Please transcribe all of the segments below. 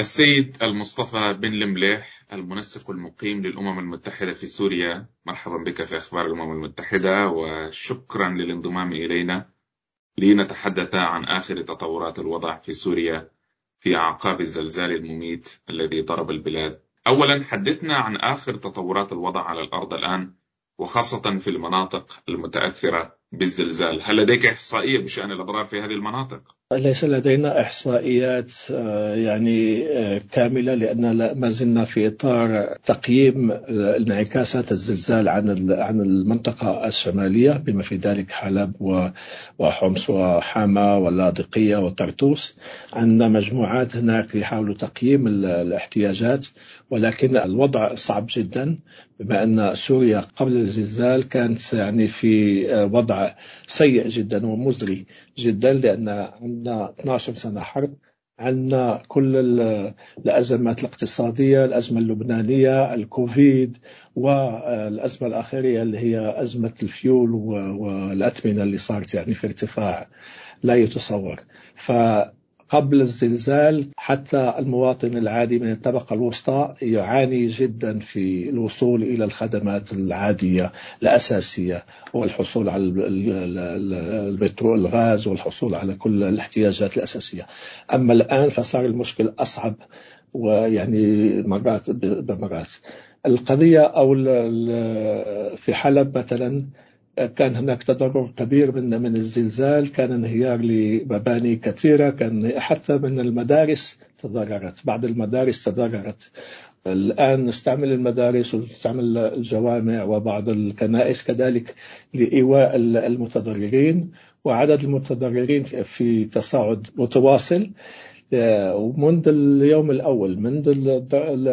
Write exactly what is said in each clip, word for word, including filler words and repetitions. السيد المصطفى بن المليح، المنسق المقيم للأمم المتحدة في سوريا، مرحبا بك في أخبار الأمم المتحدة، وشكرا للانضمام إلينا لنتحدث عن آخر تطورات الوضع في سوريا في أعقاب الزلزال المميت الذي ضرب البلاد. أولا، حدثنا عن آخر تطورات الوضع على الأرض الآن، وخاصة في المناطق المتأثرة بالزلزال. هل لديك إحصائية بشأن الأضرار في هذه المناطق؟ ليس لدينا إحصائيات يعني كاملة، لأننا ما زلنا في إطار تقييم انعكاسات الزلزال عن عن المنطقة الشمالية، بما في ذلك حلب وحمص وحماة واللاذقية وطرطوس. عندنا مجموعات هناك يحاولوا تقييم الاحتياجات، ولكن الوضع صعب جدا، بما أن سوريا قبل الزلزال كانت يعني في وضع سيء جدا ومزري جدا، لأن عندنا اثنتا عشرة سنة حرب، عندنا كل الأزمات الاقتصادية، الأزمة اللبنانية، الكوفيد، والأزمة الأخيرة اللي هي أزمة الفيول والأثمنة اللي صارت يعني في ارتفاع لا يتصور. ف قبل الزلزال حتى المواطن العادي من الطبقة الوسطى يعاني جدا في الوصول إلى الخدمات العادية الأساسية، والحصول على البترول الغاز، والحصول على كل الاحتياجات الأساسية. أما الآن فصار المشكل أصعب، ويعني مرات بمرات القضية أو في حلب مثلا كان هناك تضرر كبير من من الزلزال، كان انهيار لمباني كثيرة، كان حتى من المدارس تضررت، بعض المدارس تضررت. الآن نستعمل المدارس ونستعمل الجوامع وبعض الكنائس كذلك لإيواء المتضررين، وعدد المتضررين في تصاعد متواصل منذ اليوم الأول، منذ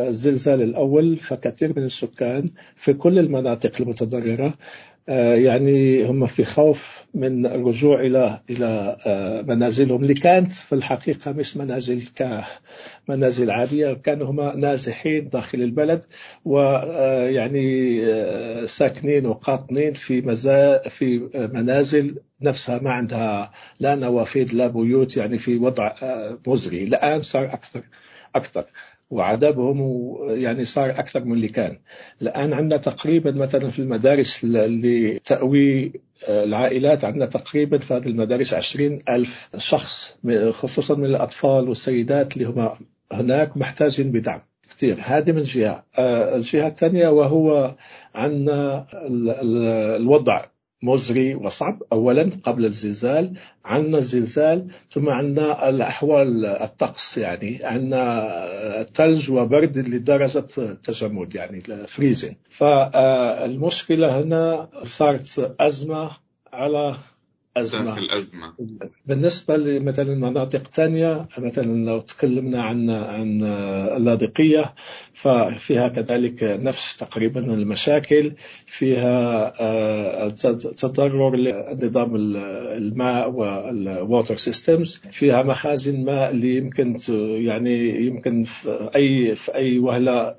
الزلزال الأول. فكثير من السكان في كل المناطق المتضررة يعني هم في خوف من الرجوع إلى إلى منازلهم، اللي كانت في الحقيقة مش منازل كمنازل عادية، كانوا هم نازحين داخل البلد، ويعني ساكنين وقاطنين في مزا في منازل نفسها ما عندها لا نوافذ لا بيوت، يعني في وضع مزري. الآن صار أكثر أكثر، وعذابهم يعني صار أكثر من اللي كان. الآن عندنا تقريبا مثلا في المدارس اللي تأوي العائلات، عندنا تقريبا في هذه المدارس عشرين ألف شخص، خصوصا من الأطفال والسيدات اللي هم هناك محتاجين بدعم كثير. هذه من جهة. الجهة الثانية وهو عندنا الوضع مزري وصعب، أولا قبل الزلزال، عندنا الزلزال، ثم عندنا الأحوال الطقس، يعني عندنا ثلج وبرد لدرجة تجمد، يعني فريزن. فالمشكلة هنا صارت أزمة على أزمة. الأزمة بالنسبة لمثلا مناطق تانية، مثلا لو تكلمنا عن عن اللاذقية، ففيها كذلك نفس تقريبا المشاكل، فيها تضرر لنظام الماء والواتر سيستمز، فيها مخازن ماء اللي يمكن يعني يمكن في أي في أي وهلة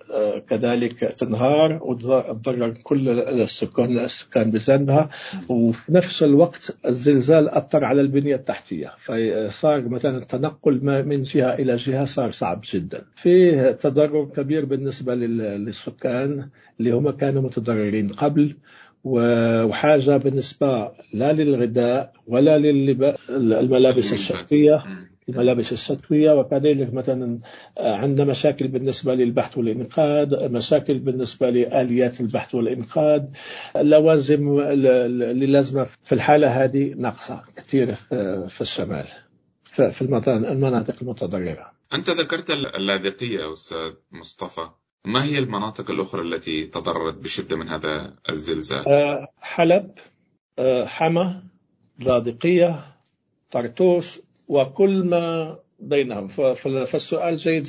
كذلك تنهار وتضرر كل السكان السكان بذنبها. وفي نفس الوقت الزلزال أثر على البنية التحتية، فصار مثلا التنقل من جهة إلى جهة صار صعب جدا. فيه تضرر كبير بالنسبة للسكان اللي هم كانوا متضررين قبل، وحاجة بالنسبة لا للغذاء ولا للملابس الشتوية الملابس الشتوية وكذلك مثلا عندنا مشاكل بالنسبة للبحث والإنقاذ، مشاكل بالنسبة لآليات البحث والإنقاذ، اللوازم للازمة في الحالة هذه ناقصة كثير في الشمال في المناطق المتضررة. أنت ذكرت اللاذقية أستاذ مصطفى، ما هي المناطق الأخرى التي تضررت بشدة من هذا الزلزال؟ حلب، حماة، اللاذقية، طرطوس، وكل ما بينهم. فالسؤال جيد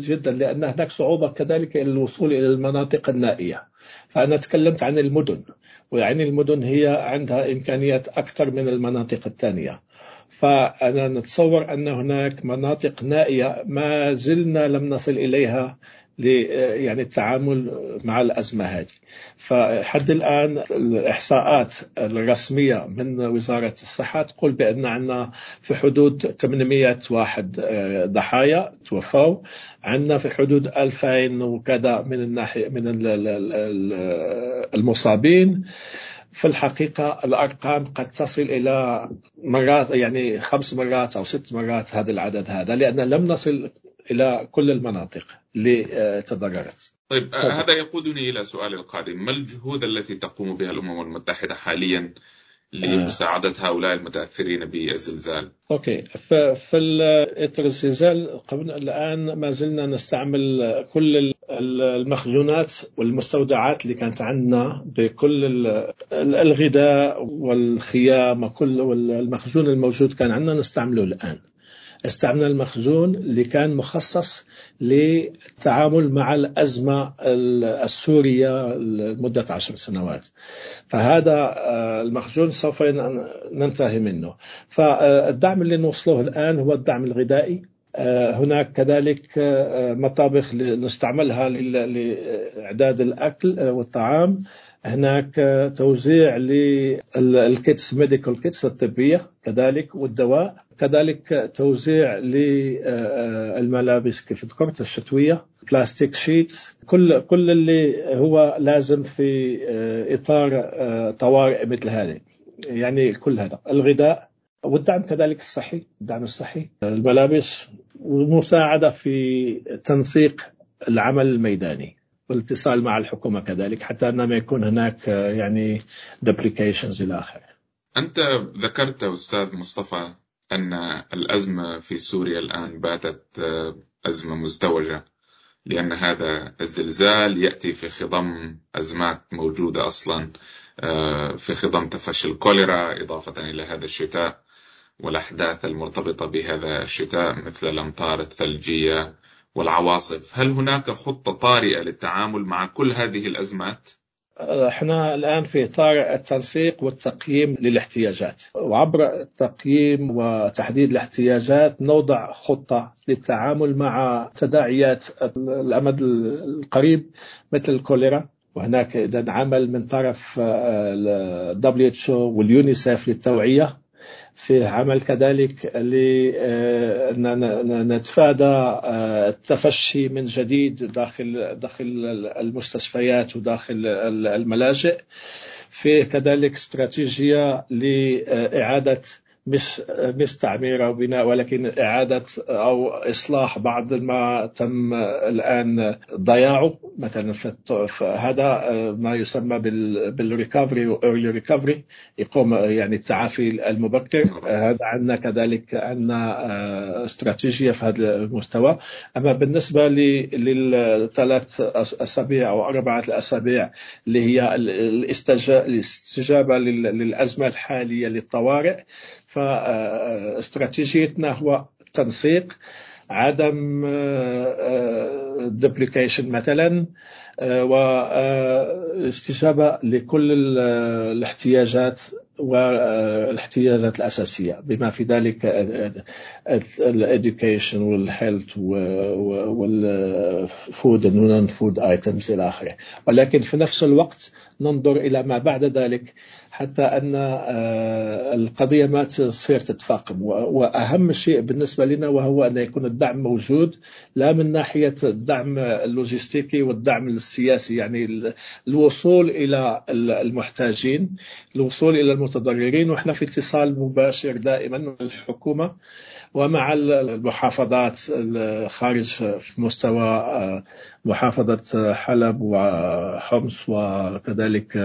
جدا، لأن هناك صعوبة كذلك الوصول إلى المناطق النائية. فأنا تكلمت عن المدن، ويعني المدن هي عندها إمكانيات أكثر من المناطق الثانية. فأنا نتصور أن هناك مناطق نائية ما زلنا لم نصل إليها يعني التعامل مع الأزمة هذه. فحد الآن الإحصاءات الرسمية من وزارة الصحة تقول بأن عندنا في حدود ثمانمائة واحد ضحايا توفوا، عندنا في حدود ألفين وكذا من الناحية من المصابين. في الحقيقة الأرقام قد تصل إلى مرات يعني خمس مرات أو ست مرات هذا العدد هذا، لأن لم نصل إلى كل المناطق اللي تضررت. طيب طبعا. هذا يقودني إلى سؤال القادم، ما الجهود التي تقوم بها الأمم المتحدة حاليا لمساعدة هؤلاء المتأثرين بالزلزال؟ أوكي، في إطار الزلزال قبل الآن ما زلنا نستعمل كل المخزونات والمستودعات اللي كانت عندنا بكل الغذاء والخيام وكل والمخزون الموجود كان عندنا نستعمله الآن. استعملنا المخزون اللي كان مخصص للتعامل مع الأزمة السورية لمدة عشر سنوات، فهذا المخزون سوف ننتهي منه. فالدعم اللي نوصله الآن هو الدعم الغذائي. هناك كذلك مطابخ نستعملها لإعداد الأكل والطعام، هناك توزيع للكيتس ميديكال كيتس الطبية كذلك والدواء، كذلك توزيع للملابس كيف ذكرت الشتوية، بلاستيك شيتس، كل كل اللي هو لازم في إطار طوارئ مثل هذه. يعني كل هذا الغذاء والدعم كذلك الصحي، الدعم الصحي، الملابس، ومساعدة في تنسيق العمل الميداني والاتصال مع الحكومة كذلك حتى أن ما يكون هناك يعني duplications إلى آخره. أنت ذكرت أستاذ مصطفى أن الأزمة في سوريا الآن باتت أزمة مزدوجة، لأن هذا الزلزال يأتي في خضم أزمات موجودة أصلا، في خضم تفشي الكوليرا إضافة إلى هذا الشتاء والأحداث المرتبطة بهذا الشتاء مثل الأمطار الثلجية والعواصف. هل هناك خطة طارئة للتعامل مع كل هذه الأزمات؟ احنا الآن في إطار التنسيق والتقييم للاحتياجات، وعبر التقييم وتحديد الاحتياجات نوضع خطة للتعامل مع تداعيات الأمد القريب مثل الكوليرا. وهناك إذن عمل من طرف دبليو إتش أو واليونيسف للتوعية، فيه عمل كذلك لنتفادى التفشي من جديد داخل داخل المستشفيات وداخل الملاجئ، فيه كذلك استراتيجية لإعادة مش مش تعمير وبناء ولكن إعادة أو إصلاح بعض ما تم الآن ضياعه، مثلا في هذا ما يسمى بال بالريكفري وأيرلي ريكفري، يقوم يعني التعافي المبكر. هذا عندنا كذلك عندنا استراتيجية في هذا المستوى. أما بالنسبة للثلاث أسابيع أو أربعة الأسابيع اللي هي الاستجابة للأزمة الحالية للطوارئ، فاستراتيجيتنا هو تنسيق، عدم duplication مثلا، واستجابة لكل الاحتياجات والاحتياجات الأساسية بما في ذلك الeducation والhealth والfood and non-food items إلى آخره. ولكن في نفس الوقت ننظر إلى ما بعد ذلك حتى أن القضية ما تصير تتفاقم. وأهم شيء بالنسبة لنا وهو أن يكون الدعم موجود، لا من ناحية الدعم اللوجستيكي والدعم السياسي، يعني الوصول إلى المحتاجين، الوصول إلى المتضررين، ونحن في اتصال مباشر دائما مع الحكومة ومع المحافظات الخارج في مستوى محافظة حلب وحمص وكذلك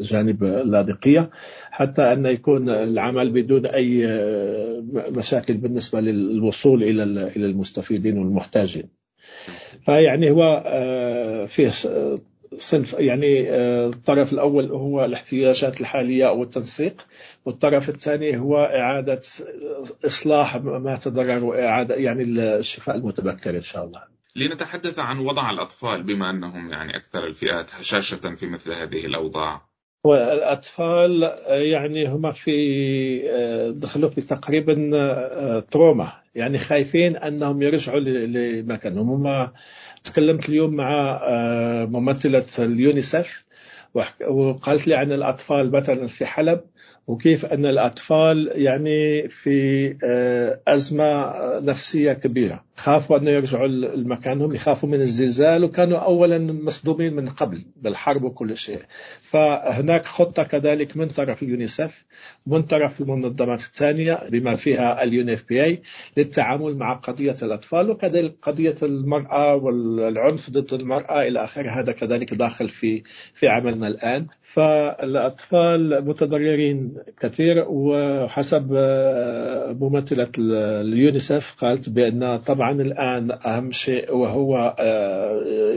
جانب اللاذقية، حتى أن يكون العمل بدون أي مشاكل بالنسبة للوصول إلى المستفيدين والمحتاجين. فيعني هو فيه صنف، يعني الطرف الأول هو الاحتياجات الحالية أو التنسيق، والطرف الثاني هو إعادة إصلاح ما تضرر وإعادة يعني الشفاء المتبكر إن شاء الله. لنتحدث عن وضع الأطفال بما أنهم يعني أكثر الفئات هشاشة في مثل هذه الأوضاع. والأطفال يعني هما في دخلوا في تقريبا تروما، يعني خايفين أنهم يرجعوا لمكانهم. هما تكلمت اليوم مع ممثلة اليونيسف وقالت لي عن الأطفال مثلا في حلب، وكيف أن الأطفال يعني في أزمة نفسية كبيرة، خافوا أن يرجعوا لمكانهم، يخافوا من الزلزال، وكانوا أولا مصدومين من قبل بالحرب وكل شيء. فهناك خطة كذلك من طرف اليونيسف ومن طرف المنظمات الثانية بما فيها اليونيف بي اي للتعامل مع قضية الأطفال، وكذلك قضية المرأة والعنف ضد المرأة إلى آخره. هذا كذلك داخل في في عملنا الآن. فالأطفال متضررين كثير، وحسب ممثلة اليونيسف قالت بأن طبعا الآن أهم شيء وهو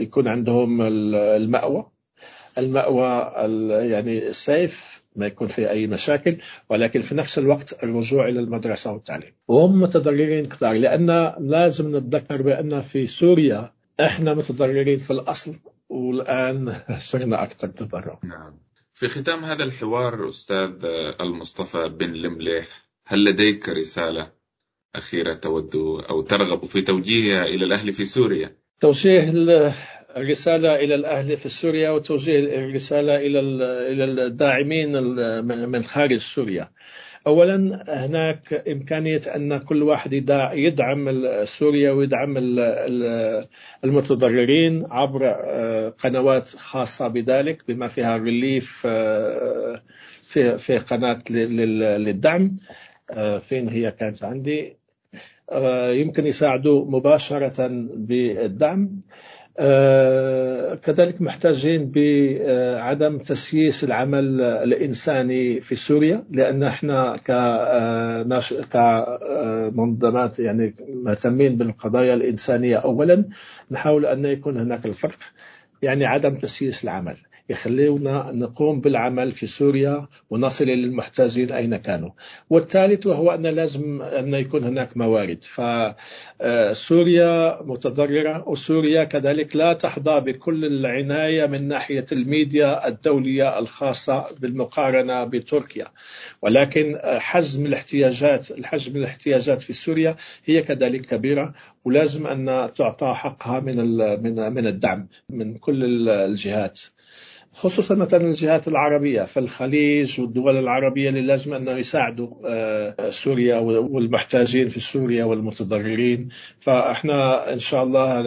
يكون عندهم المأوى، المأوى يعني السيف، ما يكون فيه أي مشاكل، ولكن في نفس الوقت الرجوع إلى المدرسة والتعليم. وهم متضررين كثير، لأن لازم نتذكر بأن في سوريا إحنا متضررين في الأصل، والآن صرنا أكثر تضرر. نعم. في ختام هذا الحوار أستاذ المصطفى بن المليح، هل لديك رسالة أخيرة تود أو ترغب في توجيهها إلى الأهل في سوريا؟ توجيه الرسالة إلى الأهل في سوريا، وتوجيه الرسالة إلى إلى الداعمين من خارج سوريا. أولا هناك إمكانية أن كل واحد يدعم سوريا ويدعم المتضررين عبر قنوات خاصة بذلك، بما فيها ريليف في في قناة للدعم، فين هي كانت عندي، يمكن يساعدوا مباشرة بالدعم. كذلك محتاجين بعدم تسييس العمل الإنساني في سوريا، لأن احنا كمنظمات يعني مهتمين بالقضايا الإنسانية أولا، نحاول أن يكون هناك الفرق، يعني عدم تسييس العمل يخلينا نقوم بالعمل في سوريا ونصل للمحتاجين أين كانوا. والثالث وهو أن لازم أن يكون هناك موارد، فسوريا متضررة، وسوريا كذلك لا تحظى بكل العناية من ناحية الميديا الدولية الخاصة بالمقارنة بتركيا، ولكن حجم الاحتياجات الحجم الاحتياجات في سوريا هي كذلك كبيرة، ولازم أن تعطى حقها من من من الدعم من كل الجهات، خصوصا مثلا الجهات العربية في الخليج والدول العربية اللي لازم أن يساعدوا سوريا والمحتاجين في سوريا والمتضررين. فإحنا إن شاء الله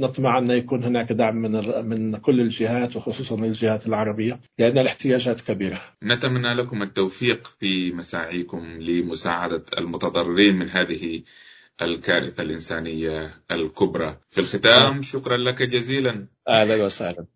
نطمع أن يكون هناك دعم من من كل الجهات، وخصوصا الجهات العربية، لأن الاحتياجات كبيرة. نتمنى لكم التوفيق في مساعيكم لمساعدة المتضررين من هذه الكارثة الإنسانية الكبرى. في الختام شكرا لك جزيلا. أهلا وسهلا.